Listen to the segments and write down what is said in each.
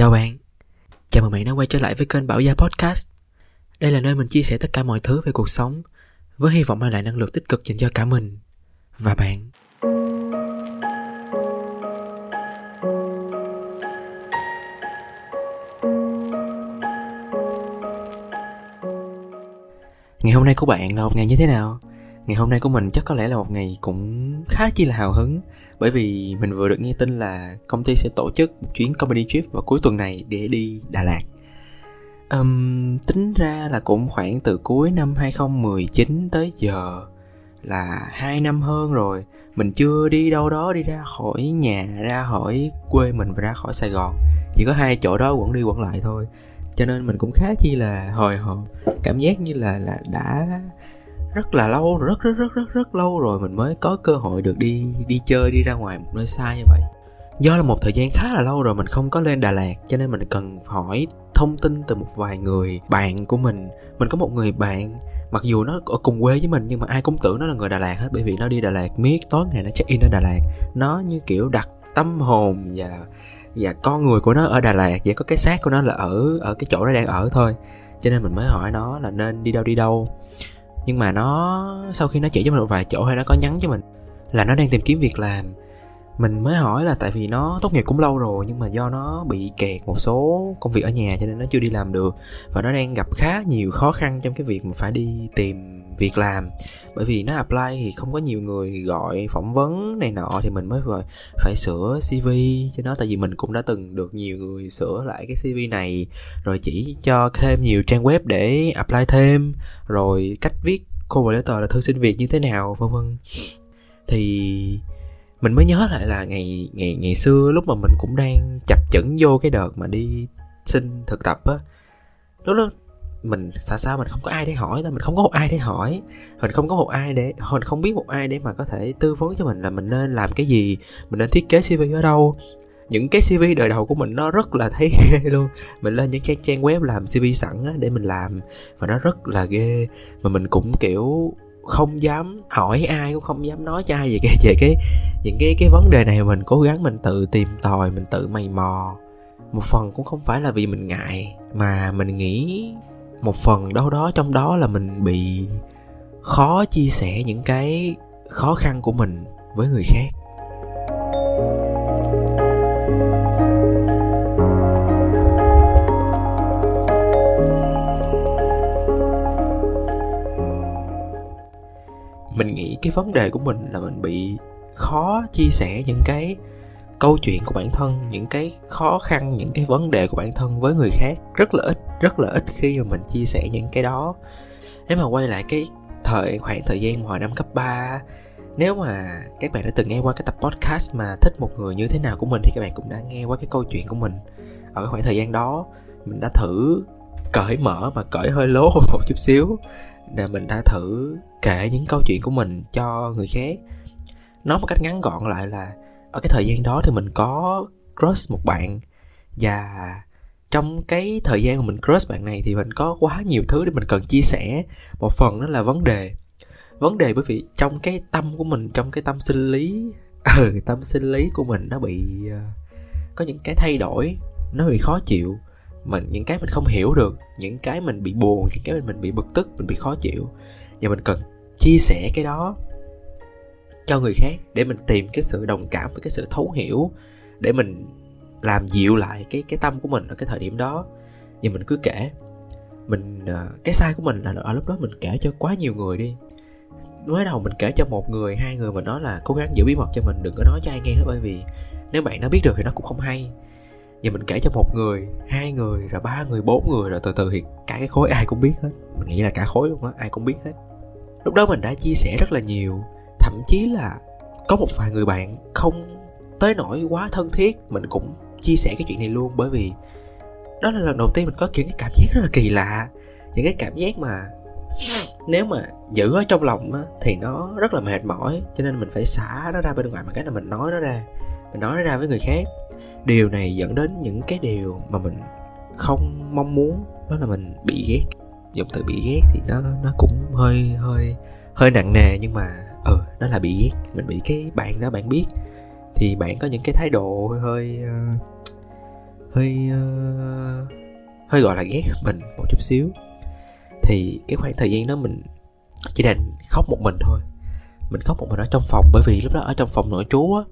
Chào bạn, chào mừng bạn đã quay trở lại với kênh Bảo Gia Podcast. Đây là nơi mình chia sẻ tất cả mọi thứ về cuộc sống, với hy vọng mang lại năng lượng tích cực dành cho cả mình và bạn. Ngày hôm nay của bạn là một ngày như thế nào? Ngày hôm nay của mình chắc có lẽ là một ngày cũng khá chi là hào hứng, bởi vì mình vừa được nghe tin là công ty sẽ tổ chức một chuyến comedy trip vào cuối tuần này để đi Đà Lạt. Tính ra là cũng khoảng từ cuối năm 2019 tới giờ là 2 năm hơn rồi. Mình chưa đi đâu đó, đi ra khỏi nhà, ra khỏi quê mình và ra khỏi Sài Gòn. Chỉ có hai chỗ đó quẩn đi quẩn lại thôi. Cho nên mình cũng khá chi là hồi hộp. Cảm giác như là đã rất là lâu, rất lâu rồi mình mới có cơ hội được đi chơi, đi ra ngoài một nơi xa như vậy. Do là một thời gian khá là lâu rồi mình không có lên Đà Lạt, cho nên mình cần hỏi thông tin từ một vài người bạn của mình. Mình có một người bạn, mặc dù nó ở cùng quê với mình nhưng mà ai cũng tưởng nó là người Đà Lạt hết, bởi vì nó đi Đà Lạt miết, tối ngày nó check in ở Đà Lạt. Nó như kiểu đặt tâm hồn và con người của nó ở Đà Lạt, và có cái xác của nó là ở cái chỗ nó đang ở thôi. Cho nên mình mới hỏi nó là nên đi đâu. Nhưng mà nó, sau khi nó chỉ cho mình một vài chỗ hay nó có nhắn cho mình là nó đang tìm kiếm việc làm, mình mới hỏi là tại vì nó tốt nghiệp cũng lâu rồi nhưng mà do nó bị kẹt một số công việc ở nhà cho nên nó chưa đi làm được, và nó đang gặp khá nhiều khó khăn trong cái việc mà phải đi tìm việc làm, bởi vì nó apply thì không có nhiều người gọi phỏng vấn này nọ, thì mình mới phải sửa CV cho nó, tại vì mình cũng đã từng được nhiều người sửa lại cái CV này rồi chỉ cho thêm nhiều trang web để apply thêm, rồi cách viết cover letter là thư xin việc như thế nào vân vân. Thì mình mới nhớ lại là ngày xưa lúc mà mình cũng đang chập chững vô cái đợt mà đi xin thực tập á, lúc đó mình xa mình không có ai để hỏi, mình không có một ai để hỏi, mình không biết một ai để mà có thể tư vấn cho mình là mình nên làm cái gì, mình nên thiết kế CV ở đâu. Những cái CV đời đầu của mình nó rất là thấy ghê luôn. Mình lên những cái trang web làm CV sẵn á để mình làm, và nó rất là ghê, mà mình cũng kiểu không dám hỏi ai, cũng không dám nói cho ai về những cái vấn đề này. Mình cố gắng mình tự tìm tòi, mình tự mày mò. Một phần cũng không phải là vì mình ngại, mà mình nghĩ một phần đâu đó trong đó là mình bị khó chia sẻ những cái khó khăn của mình với người khác. Mình nghĩ cái vấn đề của mình là mình bị khó chia sẻ những cái câu chuyện của bản thân, những cái khó khăn, những cái vấn đề của bản thân với người khác. Rất là ít khi mà mình chia sẻ những cái đó. Nếu mà quay lại cái khoảng thời gian hồi năm cấp 3, nếu mà các bạn đã từng nghe qua cái tập podcast mà thích một người như thế nào của mình thì các bạn cũng đã nghe qua cái câu chuyện của mình. Ở cái khoảng thời gian đó, mình đã thử cởi mở mà cởi hơi lố một chút xíu, là mình đã thử kể những câu chuyện của mình cho người khác. Nói một cách ngắn gọn lại là ở cái thời gian đó thì mình có crush một bạn, và trong cái thời gian mà mình crush bạn này thì mình có quá nhiều thứ để mình cần chia sẻ. Một phần đó là vấn đề, bởi vì trong cái tâm của mình, trong cái tâm sinh lý của mình nó bị có những cái thay đổi, nó bị khó chịu, những cái mình không hiểu được, những cái mình bị buồn, những cái mình bị bực tức, mình bị khó chịu, và mình cần chia sẻ cái đó cho người khác để mình tìm cái sự đồng cảm với cái sự thấu hiểu, để mình làm dịu lại cái tâm của mình ở cái thời điểm đó. Và mình cứ kể, cái sai của mình là ở lúc đó mình kể cho quá nhiều người đi. Mới đầu mình kể cho một người, hai người, mình nói là cố gắng giữ bí mật cho mình, đừng có nói cho ai nghe hết, bởi vì nếu bạn nó biết được thì nó cũng không hay. Và mình kể cho một người, hai người, rồi ba người, bốn người, rồi từ từ thì cả cái khối ai cũng biết hết. Mình nghĩ là cả khối luôn á, ai cũng biết hết. Lúc đó mình đã chia sẻ rất là nhiều, thậm chí là có một vài người bạn không tới nỗi quá thân thiết mình cũng chia sẻ cái chuyện này luôn, bởi vì đó là lần đầu tiên mình có những cái cảm giác rất là kỳ lạ, những cái cảm giác mà nếu mà giữ ở trong lòng á, thì nó rất là mệt mỏi, cho nên mình phải xả nó ra bên ngoài bằng cách là mình nói nó ra với người khác. Điều này dẫn đến những cái điều mà mình không mong muốn, đó là mình bị ghét. Dùng từ bị ghét thì nó cũng hơi nặng nề, nhưng mà nó là bị ghét. Mình bị cái bạn đó, bạn biết thì bạn có những cái thái độ hơi hơi gọi là ghét mình một chút xíu. Thì cái khoảng thời gian đó mình chỉ đành khóc một mình thôi. Mình khóc một mình ở trong phòng, bởi vì lúc đó ở trong phòng nội trú á,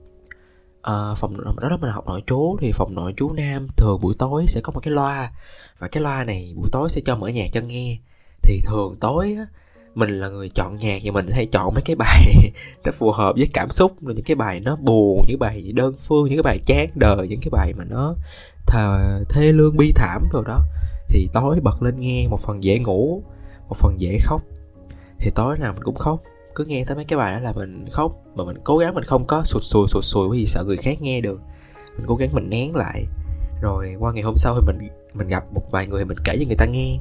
phòng đó mình học nội trú, thì phòng nội trú nam thường buổi tối sẽ có một cái loa, và cái loa này buổi tối sẽ cho mở nhạc cho nghe. Thì thường tối á, mình là người chọn nhạc, và mình hay chọn mấy cái bài nó phù hợp với cảm xúc, những cái bài nó buồn, những cái bài đơn phương, những cái bài chán đời, những cái bài mà nó thê lương bi thảm rồi đó. Thì tối bật lên nghe, một phần dễ ngủ, một phần dễ khóc. Thì tối nào mình cũng khóc, cứ nghe tới mấy cái bài đó là mình khóc. Mà mình cố gắng mình không có sụt sùi bởi vì sợ người khác nghe được. Mình cố gắng mình nén lại. Rồi qua ngày hôm sau thì mình gặp một vài người, mình kể cho người ta nghe.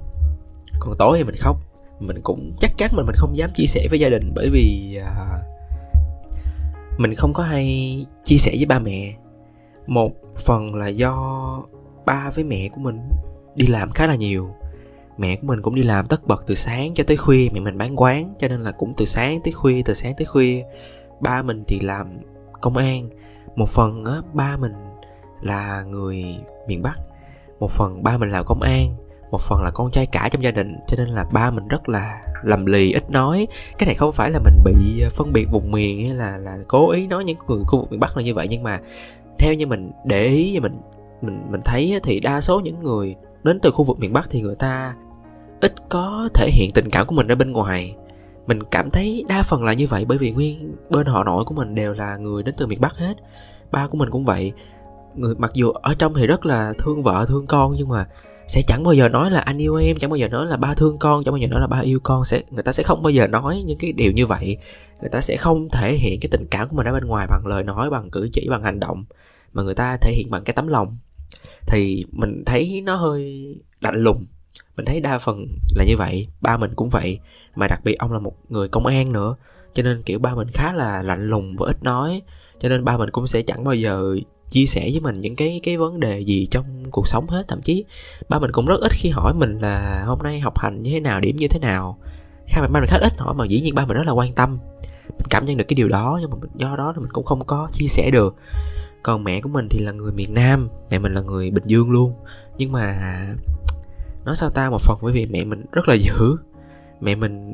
Còn tối thì mình khóc. Mình cũng chắc chắn mình không dám chia sẻ với gia đình, bởi vì mình không có hay chia sẻ với ba mẹ. Một phần là do ba với mẹ của mình đi làm khá là nhiều. Mẹ của mình cũng đi làm tất bật từ sáng cho tới khuya. Mẹ mình bán quán cho nên là cũng từ sáng tới khuya. Ba mình thì làm công an. Một phần á, ba mình là người miền Bắc, một phần ba mình làm công an, một phần là con trai cả trong gia đình, cho nên là ba mình rất là lầm lì, ít nói. Cái này không phải là mình bị phân biệt vùng miền hay là cố ý nói những người khu vực miền Bắc là như vậy, nhưng mà theo như mình để ý và mình thấy thì đa số những người đến từ khu vực miền Bắc thì người ta ít có thể hiện tình cảm của mình ra bên ngoài. Mình cảm thấy đa phần là như vậy, bởi vì nguyên bên họ nội của mình đều là người đến từ miền Bắc hết. Ba của mình cũng vậy. Mặc dù ở trong thì rất là thương vợ thương con, nhưng mà sẽ chẳng bao giờ nói là anh yêu em, chẳng bao giờ nói là ba thương con, chẳng bao giờ nói là ba yêu con. Người ta sẽ không bao giờ nói những cái điều như vậy. Người ta sẽ không thể hiện cái tình cảm của mình ra bên ngoài bằng lời nói, bằng cử chỉ, bằng hành động, mà người ta thể hiện bằng cái tấm lòng. Thì mình thấy nó hơi lạnh lùng. Mình thấy đa phần là như vậy. Ba mình cũng vậy. Mà đặc biệt ông là một người công an nữa, cho nên kiểu ba mình khá là lạnh lùng và ít nói. Cho nên ba mình cũng sẽ chẳng bao giờ chia sẻ với mình những cái vấn đề gì trong cuộc sống hết. Thậm chí ba mình cũng rất ít khi hỏi mình là hôm nay học hành như thế nào, điểm như thế nào. Ba mình khá ít hỏi, mà dĩ nhiên ba mình rất là quan tâm. Mình cảm nhận được cái điều đó, nhưng mà do đó thì mình cũng không có chia sẻ được. Còn mẹ của mình thì là người miền Nam, mẹ mình là người Bình Dương luôn. Nhưng mà nói sao ta, một phần bởi vì mẹ mình rất là dữ. Mẹ mình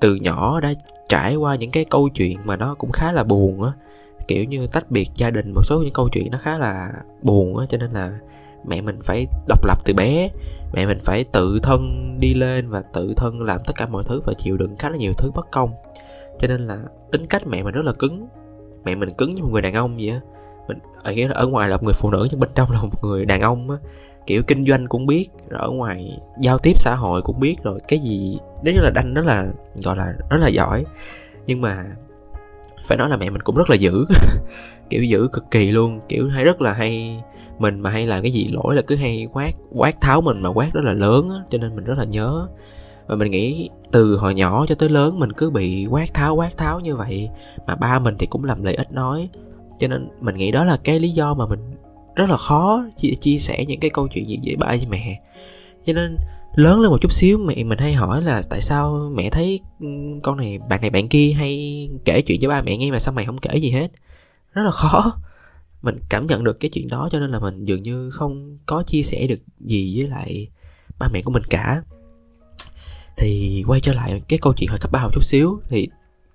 từ nhỏ đã trải qua những cái câu chuyện mà nó cũng khá là buồn á, kiểu như tách biệt gia đình, một số những câu chuyện nó khá là buồn á, cho nên là mẹ mình phải độc lập từ bé. Mẹ mình phải tự thân đi lên và tự thân làm tất cả mọi thứ, và chịu đựng khá là nhiều thứ bất công. Cho nên là tính cách mẹ mình rất là cứng. Mẹ mình cứng như một người đàn ông vậy á. Mình ở ngoài là một người phụ nữ, nhưng bên trong là một người đàn ông á. Kiểu kinh doanh cũng biết, rồi ở ngoài giao tiếp xã hội cũng biết, rồi cái gì nếu như là đanh rất là gọi là rất là giỏi. Nhưng mà phải nói là mẹ mình cũng rất là dữ kiểu dữ cực kỳ luôn, kiểu hay rất là hay. Mình mà hay làm cái gì lỗi là cứ hay quát tháo mình, mà quát rất là lớn á, cho nên mình rất là nhớ. Và mình nghĩ từ hồi nhỏ cho tới lớn mình cứ bị quát tháo như vậy. Mà ba mình thì cũng làm lì ít nói, cho nên mình nghĩ đó là cái lý do mà mình rất là khó chia sẻ những cái câu chuyện gì với ba với mẹ. Cho nên lớn lên một chút xíu, mẹ mình hay hỏi là tại sao mẹ thấy con này bạn kia hay kể chuyện với ba mẹ nghe mà sao mày không kể gì hết. Rất là khó. Mình cảm nhận được cái chuyện đó, cho nên là mình dường như không có chia sẻ được gì với lại ba mẹ của mình cả. Thì quay trở lại cái câu chuyện hồi cấp 3 một chút xíu, thì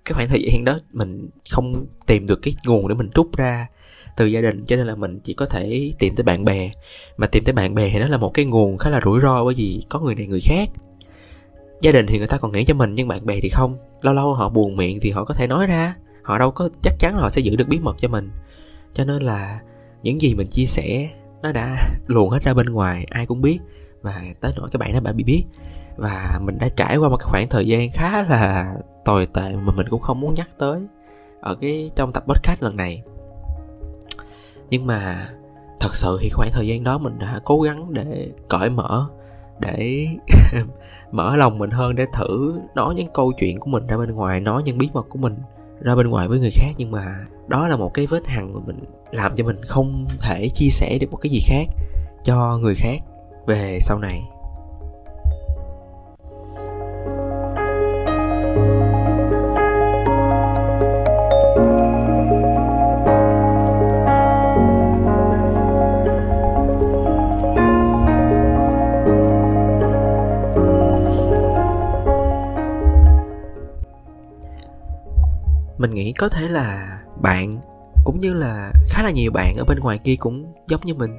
cái khoảng thời gian đó mình không tìm được cái nguồn để mình rút ra từ gia đình, cho nên là mình chỉ có thể tìm tới bạn bè. Mà tìm tới bạn bè thì nó là một cái nguồn khá là rủi ro, bởi vì có người này người khác. Gia đình thì người ta còn nghĩ cho mình, nhưng bạn bè thì không. Lâu lâu họ buồn miệng thì họ có thể nói ra, họ đâu có chắc chắn là họ sẽ giữ được bí mật cho mình. Cho nên là những gì mình chia sẻ nó đã luồn hết ra bên ngoài, ai cũng biết, và tới nỗi các bạn đó bạn bị biết. Và mình đã trải qua một cái khoảng thời gian khá là tồi tệ mà mình cũng không muốn nhắc tới ở cái trong tập podcast lần này. Nhưng mà thật sự thì khoảng thời gian đó mình đã cố gắng để cởi mở, để mở lòng mình hơn, để thử nói những câu chuyện của mình ra bên ngoài, nói những bí mật của mình ra bên ngoài với người khác. Nhưng mà đó là một cái vết hằn mà mình làm cho mình không thể chia sẻ được một cái gì khác cho người khác về sau này. Mình nghĩ có thể là bạn, cũng như là khá là nhiều bạn ở bên ngoài kia cũng giống như mình.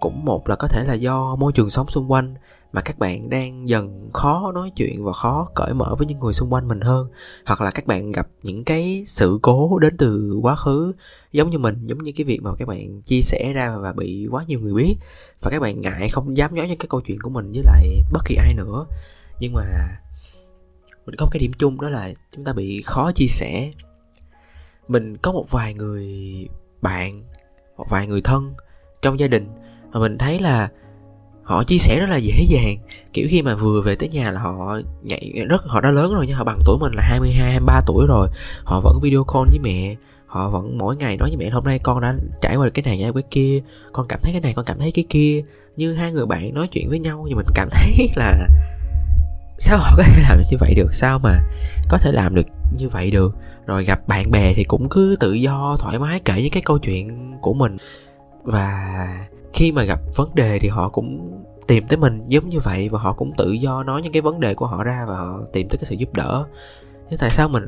Cũng một là có thể là do môi trường sống xung quanh mà các bạn đang dần khó nói chuyện và khó cởi mở với những người xung quanh mình hơn. Hoặc là các bạn gặp những cái sự cố đến từ quá khứ giống như mình, giống như cái việc mà các bạn chia sẻ ra và bị quá nhiều người biết. Và các bạn ngại không dám nói những cái câu chuyện của mình với lại bất kỳ ai nữa. Nhưng mà mình có một cái điểm chung đó là chúng ta bị khó chia sẻ. Mình có một vài người bạn, một vài người thân trong gia đình mà mình thấy là họ chia sẻ rất là dễ dàng. Kiểu khi mà vừa về tới nhà là họ họ đã lớn rồi nha, họ bằng tuổi mình là 22, 23 tuổi rồi. Họ vẫn video call với mẹ, họ vẫn mỗi ngày nói với mẹ hôm nay con đã trải qua được cái này ra cái kia, con cảm thấy cái này, con cảm thấy cái kia. Như hai người bạn nói chuyện với nhau thì mình cảm thấy là sao họ có thể làm như vậy được, sao mà có thể làm được như vậy được. Rồi gặp bạn bè thì cũng cứ tự do, thoải mái kể những cái câu chuyện của mình. Và khi mà gặp vấn đề thì họ cũng tìm tới mình giống như vậy. Và họ cũng tự do nói những cái vấn đề của họ ra và họ tìm tới cái sự giúp đỡ. Thế tại sao mình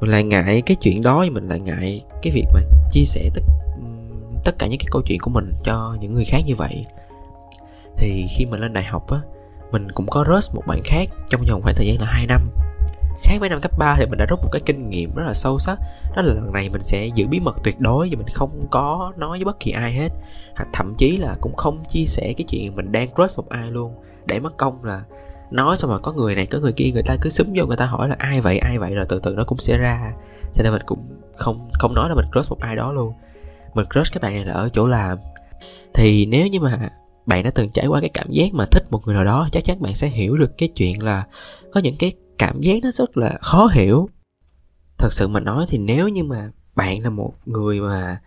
lại ngại cái chuyện đó, mình lại ngại cái việc mà chia sẻ tất cả những cái câu chuyện của mình cho những người khác như vậy. Thì khi mình lên đại học á, mình cũng có rớt một bạn khác trong vòng khoảng thời gian là 2 năm. Khác với năm cấp 3 thì mình đã rút một cái kinh nghiệm rất là sâu sắc. Đó là lần này mình sẽ giữ bí mật tuyệt đối và mình không có nói với bất kỳ ai hết. Thậm chí là cũng không chia sẻ cái chuyện mình đang crush một ai luôn. Để mất công là nói xong mà có người này, có người kia, người ta cứ xúm vô, người ta hỏi là ai vậy, rồi từ nó cũng sẽ ra. Cho nên mình cũng không nói là mình crush một ai đó luôn. Mình crush các bạn này là ở chỗ làm. Thì nếu như mà bạn đã từng trải qua cái cảm giác mà thích một người nào đó, chắc chắn bạn sẽ hiểu được cái chuyện là có những cái cảm giác nó rất là khó hiểu. Thật sự mà nói thì nếu như mà bạn là một người mà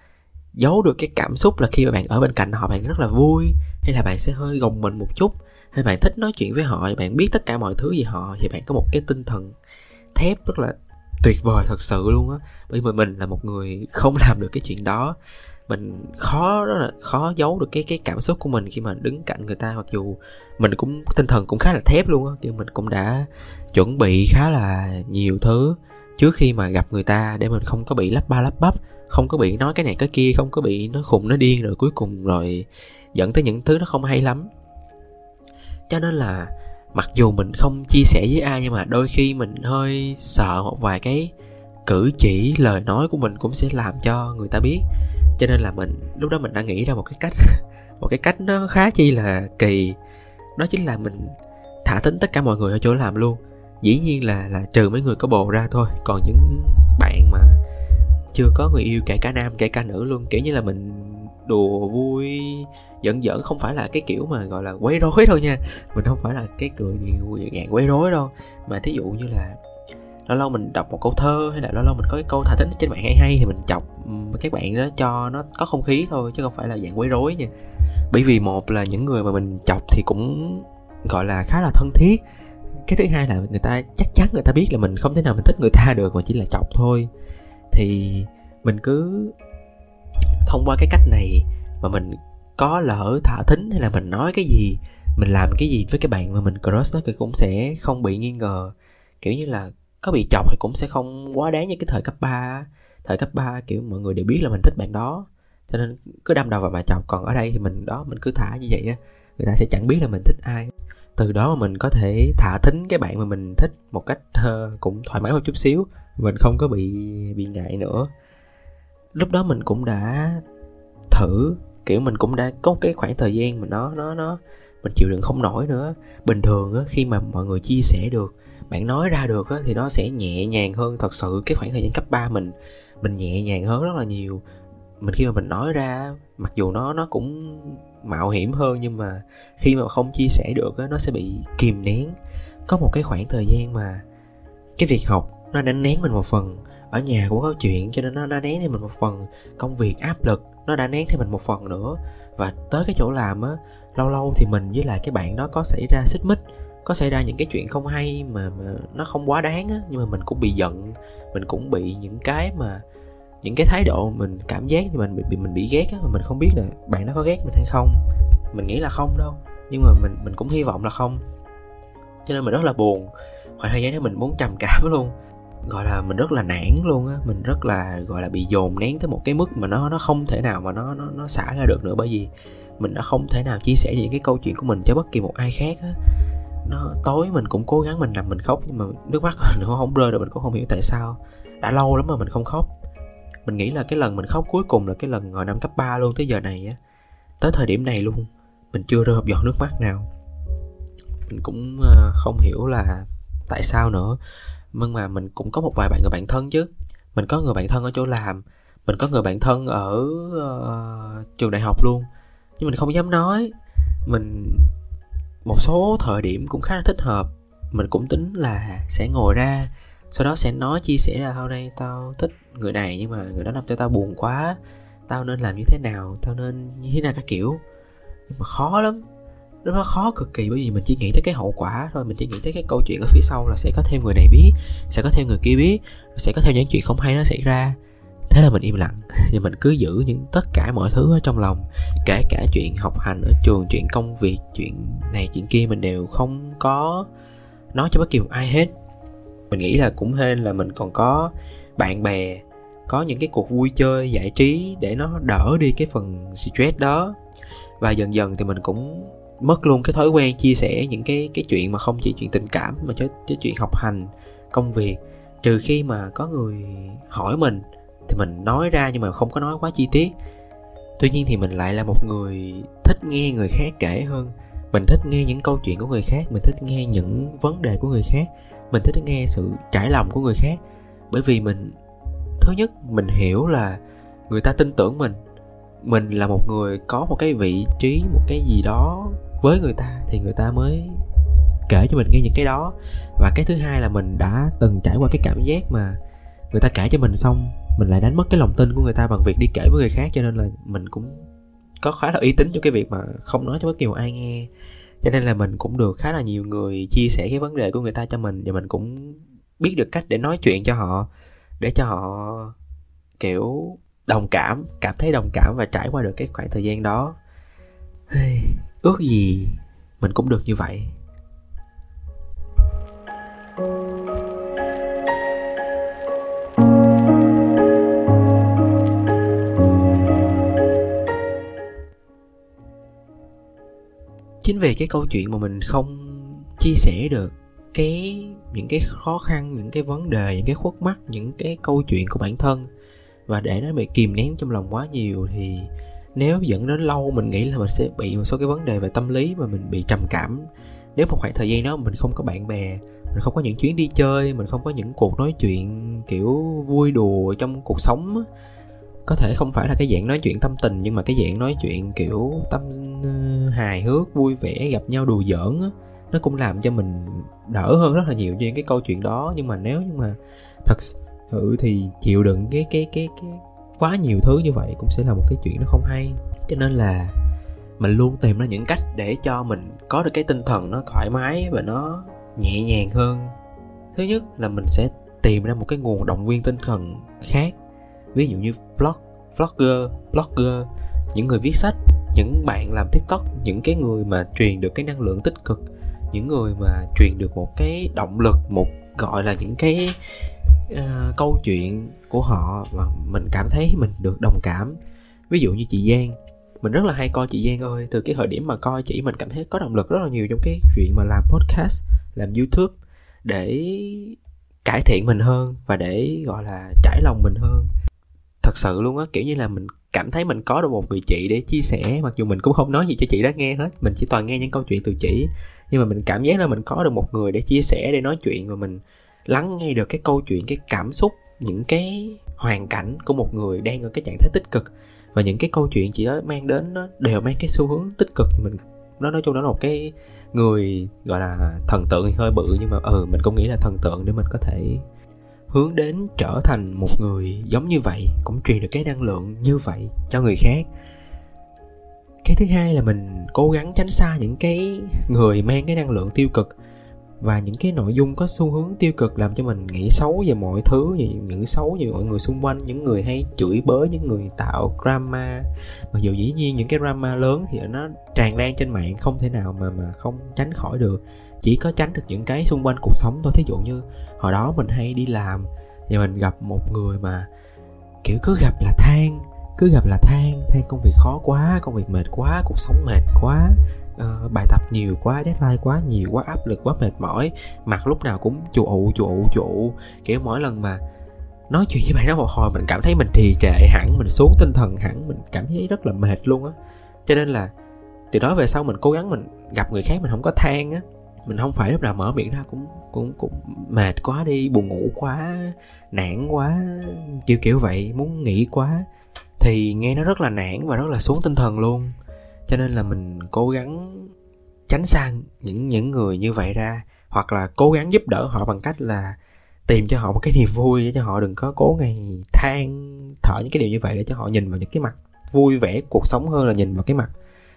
giấu được cái cảm xúc là khi mà bạn ở bên cạnh họ bạn rất là vui, hay là bạn sẽ hơi gồng mình một chút, hay bạn thích nói chuyện với họ, bạn biết tất cả mọi thứ về họ, thì bạn có một cái tinh thần thép rất là tuyệt vời thật sự luôn á. Bởi vì mình là một người không làm được cái chuyện đó. Mình rất là khó giấu được cái cảm xúc của mình khi mà đứng cạnh người ta, mặc dù mình cũng tinh thần cũng khá là thép luôn á, kiểu mình cũng đã chuẩn bị khá là nhiều thứ trước khi mà gặp người ta để mình không có bị lắp ba lắp bắp, không có bị nói cái này cái kia, không có bị nó khùng nó điên rồi cuối cùng rồi dẫn tới những thứ nó không hay lắm. Cho nên là mặc dù mình không chia sẻ với ai nhưng mà đôi khi mình hơi sợ một vài cái cử chỉ lời nói của mình cũng sẽ làm cho người ta biết. Cho nên là lúc đó mình đã nghĩ ra một cái cách nó khá chi là kỳ. Đó chính là mình thả thính tất cả mọi người ở chỗ làm luôn. Dĩ nhiên là trừ mấy người có bồ ra thôi. Còn những bạn mà chưa có người yêu, kể cả nam kể cả nữ luôn, kiểu như là mình đùa vui giỡn, không phải là cái kiểu mà gọi là quấy rối đâu nha. Mình không phải là cái cười dạng quấy rối đâu. Mà thí dụ như là lâu lâu mình đọc một câu thơ, hay là lâu lâu mình có cái câu thả thính trên mạng hay thì mình chọc các bạn đó cho nó có không khí thôi, chứ không phải là dạng quấy rối nha. Bởi vì một là những người mà mình chọc thì cũng gọi là khá là thân thiết. Cái thứ hai là người ta chắc chắn biết là mình không thể nào mình thích người ta được mà chỉ là chọc thôi. Thì mình cứ thông qua cái cách này mà mình có lỡ thả thính hay là mình nói cái gì, mình làm cái gì với cái bạn mà mình crush nó thì cũng sẽ không bị nghi ngờ. Kiểu như là có bị chọc thì cũng sẽ không quá đáng như cái thời cấp 3. Thời cấp 3 kiểu mọi người đều biết là mình thích bạn đó, cho nên cứ đâm đầu vào mà chọc. Còn ở đây thì mình cứ thả như vậy á, người ta sẽ chẳng biết là mình thích ai. Từ đó mà mình có thể thả thính cái bạn mà mình thích một cách cũng thoải mái một chút xíu. Mình không có bị ngại nữa. Lúc đó mình cũng đã thử, kiểu mình cũng đã có cái khoảng thời gian mà nó mình chịu đựng không nổi nữa. Bình thường á, khi mà mọi người chia sẻ được, bạn nói ra được á, thì nó sẽ nhẹ nhàng hơn. Thật sự cái khoảng thời gian cấp 3 mình nhẹ nhàng hơn rất là nhiều. Mình khi mà mình nói ra, mặc dù nó cũng mạo hiểm hơn, nhưng mà khi mà không chia sẻ được á, nó sẽ bị kìm nén. Có một cái khoảng thời gian mà cái việc học nó đánh nén mình một phần, ở nhà cũng có chuyện cho nên nó đã nén thêm mình một phần, công việc áp lực nó đã nén thêm mình một phần nữa. Và tới cái chỗ làm á, lâu lâu thì mình với lại cái bạn đó có xảy ra xích mích, có xảy ra những cái chuyện không hay mà nó không quá đáng á, nhưng mà mình cũng bị giận, mình cũng bị những cái thái độ mình cảm giác thì mình bị ghét á, mà mình không biết là bạn đó có ghét mình hay không. Mình nghĩ là không đâu, nhưng mà mình cũng hy vọng là không. Cho nên mình rất là buồn, khoảng thời gian đó mình muốn trầm cảm luôn. gọi là mình rất là nản luôn á, mình rất là gọi là bị dồn nén tới một cái mức mà nó không thể nào mà nó xả ra được nữa, bởi vì mình đã không thể nào chia sẻ những cái câu chuyện của mình cho bất kỳ một ai khác á. Nó tối mình cũng cố gắng mình nằm mình khóc, nhưng mà nước mắt mình cũng không rơi được, mình cũng không hiểu tại sao đã lâu lắm mà mình không khóc. Mình nghĩ là cái lần mình khóc cuối cùng là cái lần hồi năm cấp 3 luôn, tới giờ này á, tới thời điểm này luôn mình chưa rơi một giọt nước mắt nào. Mình cũng không hiểu là tại sao nữa, nhưng mà mình cũng có một vài người bạn thân chứ. Mình có người bạn thân ở chỗ làm, mình có người bạn thân ở trường đại học luôn, nhưng mình không dám nói. Mình một số thời điểm cũng khá là thích hợp, mình cũng tính là sẽ ngồi ra, sau đó sẽ nói chia sẻ là hôm nay tao thích người này nhưng mà người đó làm cho tao buồn quá, tao nên làm như thế nào, tao nên như thế nào các kiểu. Nhưng mà khó lắm, nó khó cực kỳ, bởi vì mình chỉ nghĩ tới cái hậu quả thôi, mình chỉ nghĩ tới cái câu chuyện ở phía sau là sẽ có thêm người này biết, sẽ có thêm người kia biết, sẽ có thêm những chuyện không hay nó xảy ra. Thế là mình im lặng, nhưng mình cứ giữ những tất cả mọi thứ ở trong lòng, kể cả chuyện học hành ở trường, chuyện công việc, chuyện này chuyện kia, mình đều không có nói cho bất kỳ một ai hết. Mình nghĩ là cũng hên là mình còn có bạn bè, có những cái cuộc vui chơi giải trí để nó đỡ đi cái phần stress đó. Và dần dần thì mình cũng mất luôn cái thói quen chia sẻ những cái chuyện mà không chỉ chuyện tình cảm mà cho chuyện học hành, công việc, trừ khi mà có người hỏi mình thì mình nói ra, nhưng mà không có nói quá chi tiết. Tuy nhiên thì mình lại là một người thích nghe người khác kể hơn. Mình thích nghe những câu chuyện của người khác, mình thích nghe những vấn đề của người khác, mình thích nghe sự trải lòng của người khác. Bởi vì mình, thứ nhất mình hiểu là người ta tin tưởng mình. Mình là một người có một cái vị trí, một cái gì đó với người ta thì người ta mới kể cho mình nghe những cái đó. Và cái thứ hai là mình đã từng trải qua cái cảm giác mà người ta kể cho mình xong mình lại đánh mất cái lòng tin của người ta bằng việc đi kể với người khác, cho nên là mình cũng có khá là uy tín trong cái việc mà không nói cho bất kỳ một ai nghe. Cho nên là mình cũng được khá là nhiều người chia sẻ cái vấn đề của người ta cho mình, và mình cũng biết được cách để nói chuyện cho họ, để cho họ kiểu cảm thấy đồng cảm và trải qua được cái khoảng thời gian đó. Ước gì mình cũng được như vậy. Chính vì cái câu chuyện mà mình không chia sẻ được những cái khó khăn, những cái vấn đề, những cái khuất mắc, những cái câu chuyện của bản thân, và để nó bị kìm nén trong lòng quá nhiều, thì nếu dẫn đến lâu mình nghĩ là mình sẽ bị một số cái vấn đề về tâm lý và mình bị trầm cảm. Nếu một khoảng thời gian đó mình không có bạn bè, mình không có những chuyến đi chơi, mình không có những cuộc nói chuyện kiểu vui đùa trong cuộc sống, có thể không phải là cái dạng nói chuyện tâm tình, nhưng mà cái dạng nói chuyện kiểu tâm hài hước, vui vẻ, gặp nhau đùa giỡn á, nó cũng làm cho mình đỡ hơn rất là nhiều những cái câu chuyện đó. Nhưng mà nếu như mà thật sự thì chịu đựng cái quá nhiều thứ như vậy cũng sẽ là một cái chuyện nó không hay. Cho nên là mình luôn tìm ra những cách để cho mình có được cái tinh thần nó thoải mái và nó nhẹ nhàng hơn. Thứ nhất là mình sẽ tìm ra một cái nguồn động viên tinh thần khác, ví dụ như blogger, những người viết sách, những bạn làm TikTok, những cái người mà truyền được cái năng lượng tích cực, những người mà truyền được một cái động lực, một gọi là những cái câu chuyện của họ mà mình cảm thấy mình được đồng cảm. Ví dụ như chị Giang, mình rất là hay coi chị Giang ơi. Từ cái thời điểm mà coi chị, mình cảm thấy có động lực rất là nhiều trong cái chuyện mà làm podcast, làm YouTube, để cải thiện mình hơn và để gọi là trải lòng mình hơn. Thật sự luôn á, kiểu như là mình cảm thấy mình có được một người chị để chia sẻ, mặc dù mình cũng không nói gì cho chị đó nghe hết, mình chỉ toàn nghe những câu chuyện từ chị, nhưng mà mình cảm giác là mình có được một người để chia sẻ, để nói chuyện, và mình lắng nghe được cái câu chuyện, cái cảm xúc, những cái hoàn cảnh của một người đang ở cái trạng thái tích cực, và những cái câu chuyện chị đó mang đến nó đều mang cái xu hướng tích cực. Mình nói chung đó là một cái người gọi là thần tượng thì hơi bự, nhưng mà mình cũng nghĩ là thần tượng để mình có thể hướng đến trở thành một người giống như vậy, cũng truyền được cái năng lượng như vậy cho người khác. Cái thứ hai là mình cố gắng tránh xa những cái người mang cái năng lượng tiêu cực. và những cái nội dung có xu hướng tiêu cực làm cho mình nghĩ xấu về mọi thứ, về những xấu về mọi người xung quanh, những người hay chửi bới, những người tạo drama. Mặc dù dĩ nhiên những cái drama lớn thì nó tràn lan trên mạng, không thể nào mà không tránh khỏi được, chỉ có tránh được những cái xung quanh cuộc sống thôi. Thí dụ như hồi đó mình hay đi làm và mình gặp một người mà kiểu cứ gặp là than công việc khó quá, công việc mệt quá, cuộc sống mệt quá, bài tập nhiều quá, deadline quá nhiều quá, áp lực quá, mệt mỏi, mặt lúc nào cũng chù ụ. Kiểu mỗi lần mà nói chuyện với bạn đó một hồi mình cảm thấy mình trì trệ hẳn, mình xuống tinh thần hẳn, mình cảm thấy rất là mệt luôn á. Cho nên là từ đó về sau mình cố gắng mình gặp người khác mình không có than á, mình không phải lúc nào mở miệng ra cũng mệt quá đi, buồn ngủ quá, nản quá, kiểu vậy, muốn nghỉ quá, thì nghe nó rất là nản và rất là xuống tinh thần luôn. Cho nên là mình cố gắng tránh xa những người như vậy ra, hoặc là cố gắng giúp đỡ họ bằng cách là tìm cho họ một cái niềm vui để cho họ đừng có cố ngày than thở những cái điều như vậy, để cho họ nhìn vào những cái mặt vui vẻ cuộc sống hơn là nhìn vào cái mặt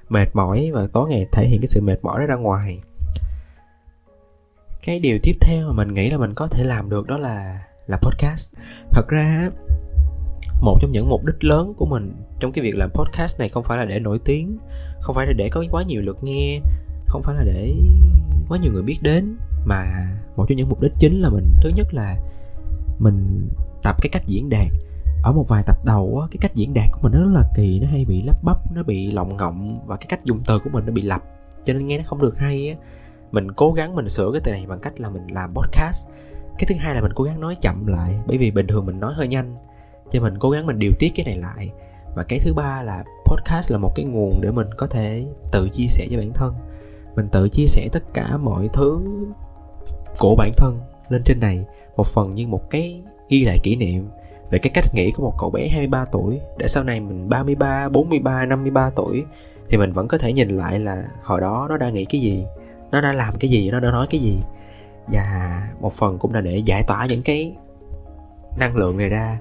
mệt mỏi và tối ngày thể hiện cái sự mệt mỏi đó ra ngoài. Cái điều tiếp theo mà mình nghĩ là mình có thể làm được đó là podcast. Thật ra một trong những mục đích lớn của mình trong cái việc làm podcast này không phải là để nổi tiếng, không phải là để có quá nhiều lượt nghe, không phải là để quá nhiều người biết đến, mà một trong những mục đích chính là mình, thứ nhất là mình tập cái cách diễn đạt. Ở một vài tập đầu á, cái cách diễn đạt của mình nó rất là kỳ, nó hay bị lắp bắp, nó bị lọng ngọng, và cái cách dùng từ của mình nó bị lặp, cho nên nghe nó không được hay á. Mình cố gắng mình sửa cái từ này bằng cách là mình làm podcast. Cái thứ hai là mình cố gắng nói chậm lại, bởi vì bình thường mình nói hơi nhanh, cho mình cố gắng mình điều tiết cái này lại. Và cái thứ ba là podcast là một cái nguồn để mình có thể tự chia sẻ cho bản thân. Mình tự chia sẻ tất cả mọi thứ của bản thân lên trên này, một phần như một cái ghi lại kỷ niệm về cái cách nghĩ của một cậu bé 23 tuổi, để sau này mình 33, 43, 53 tuổi thì mình vẫn có thể nhìn lại là hồi đó nó đã nghĩ cái gì, nó đã làm cái gì, nó đã nói cái gì. Và một phần cũng là để giải tỏa những cái năng lượng này ra,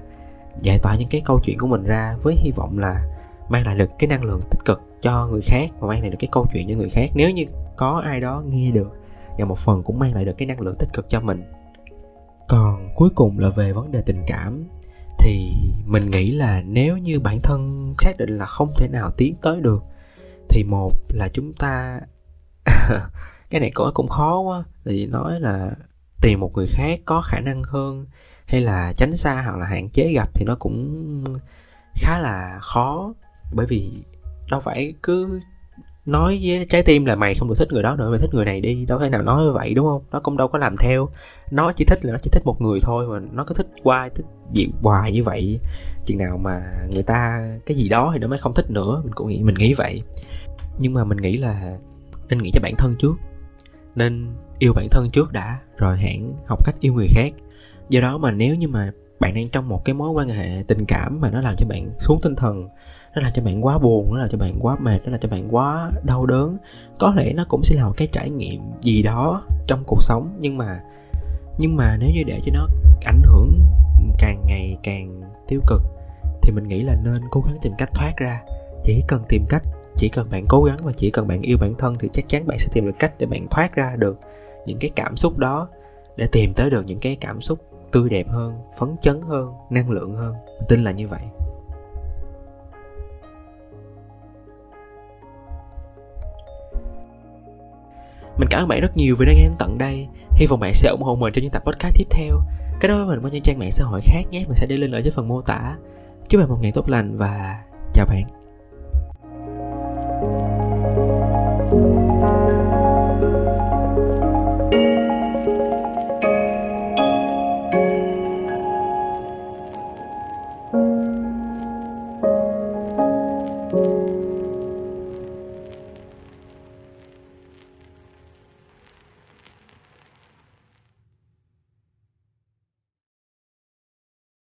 giải tỏa những cái câu chuyện của mình ra, với hy vọng là mang lại được cái năng lượng tích cực cho người khác, và mang lại được cái câu chuyện cho người khác nếu như có ai đó nghe được, và một phần cũng mang lại được cái năng lượng tích cực cho mình. Còn cuối cùng là về vấn đề tình cảm, thì mình nghĩ là nếu như bản thân xác định là không thể nào tiến tới được, thì một là chúng ta cái này cũng khó quá, thì nói là tìm một người khác có khả năng hơn, hay là tránh xa hoặc là hạn chế gặp, thì nó cũng khá là khó. Bởi vì đâu phải cứ nói với trái tim là mày không được thích người đó nữa, mày thích người này đi, đâu thể nào nói như vậy, đúng không? Nó cũng đâu có làm theo, nó chỉ thích là nó chỉ thích một người thôi, mà nó cứ thích hoài, thích gì hoài như vậy, chừng nào mà người ta cái gì đó thì nó mới không thích nữa. Mình nghĩ vậy. Nhưng mà mình nghĩ là nên nghĩ cho bản thân trước, nên yêu bản thân trước đã, rồi hẳn học cách yêu người khác. Do đó mà nếu như mà bạn đang trong một cái mối quan hệ tình cảm mà nó làm cho bạn xuống tinh thần, nó làm cho bạn quá buồn, nó làm cho bạn quá mệt, nó làm cho bạn quá đau đớn, có lẽ nó cũng sẽ là một cái trải nghiệm gì đó trong cuộc sống, nhưng mà nếu như để cho nó ảnh hưởng càng ngày càng tiêu cực thì mình nghĩ là nên cố gắng tìm cách thoát ra. Chỉ cần bạn cố gắng và chỉ cần bạn yêu bản thân thì chắc chắn bạn sẽ tìm được cách để bạn thoát ra được những cái cảm xúc đó, để tìm tới được những cái cảm xúc tươi đẹp hơn, phấn chấn hơn, năng lượng hơn. Mình tin là như vậy. Mình cảm ơn bạn rất nhiều vì đã nghe đến tận đây. Hy vọng bạn sẽ ủng hộ mình trong những tập podcast tiếp theo. Kết nối với mình qua những trang mạng xã hội khác nhé, mình sẽ để link ở dưới phần mô tả. Chúc bạn một ngày tốt lành và chào bạn.